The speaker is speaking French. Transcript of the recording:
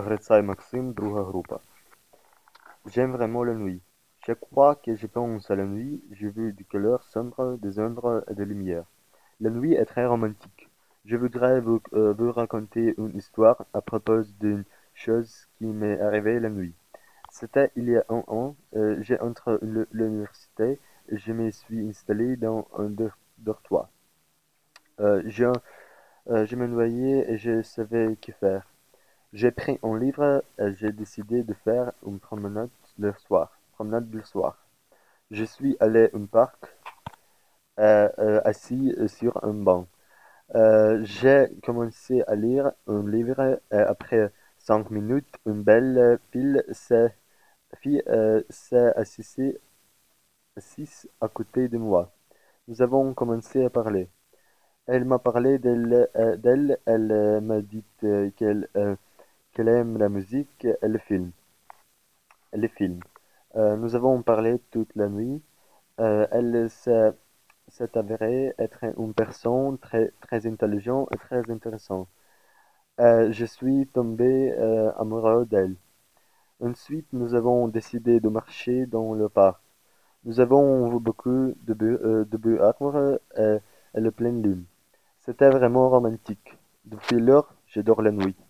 Грицай Максим, друга група. J'aime vraiment la nuit. Chaque fois que je pense à la nuit, je veux des couleurs sombres, des ombres et des lumières. La nuit est très romantique. Je voudrais vous raconter une histoire à propos d'une chose qui m'est arrivée la nuit. C'était il y a un an, j'ai entré à l'université et je me suis installé dans un dortoir. Je me noyais et je savais que faire. J'ai pris un livre et j'ai décidé de faire une promenade le soir. Je suis allé au parc, assis sur un banc. J'ai commencé à lire un livre et après 5 minutes, une belle fille s'est assise à côté de moi. Nous avons commencé à parler. Elle m'a parlé d'elle, elle m'a dit qu'elle aime la musique et le film. Nous avons parlé toute la nuit. Elle s'est avérée être une personne très intelligente et très intéressante. Je suis tombé amoureux d'elle. Ensuite, nous avons décidé de marcher dans le parc. Nous avons vu beaucoup de buts amoureux et la pleine lune. C'était vraiment romantique. Depuis lors, je dors la nuit.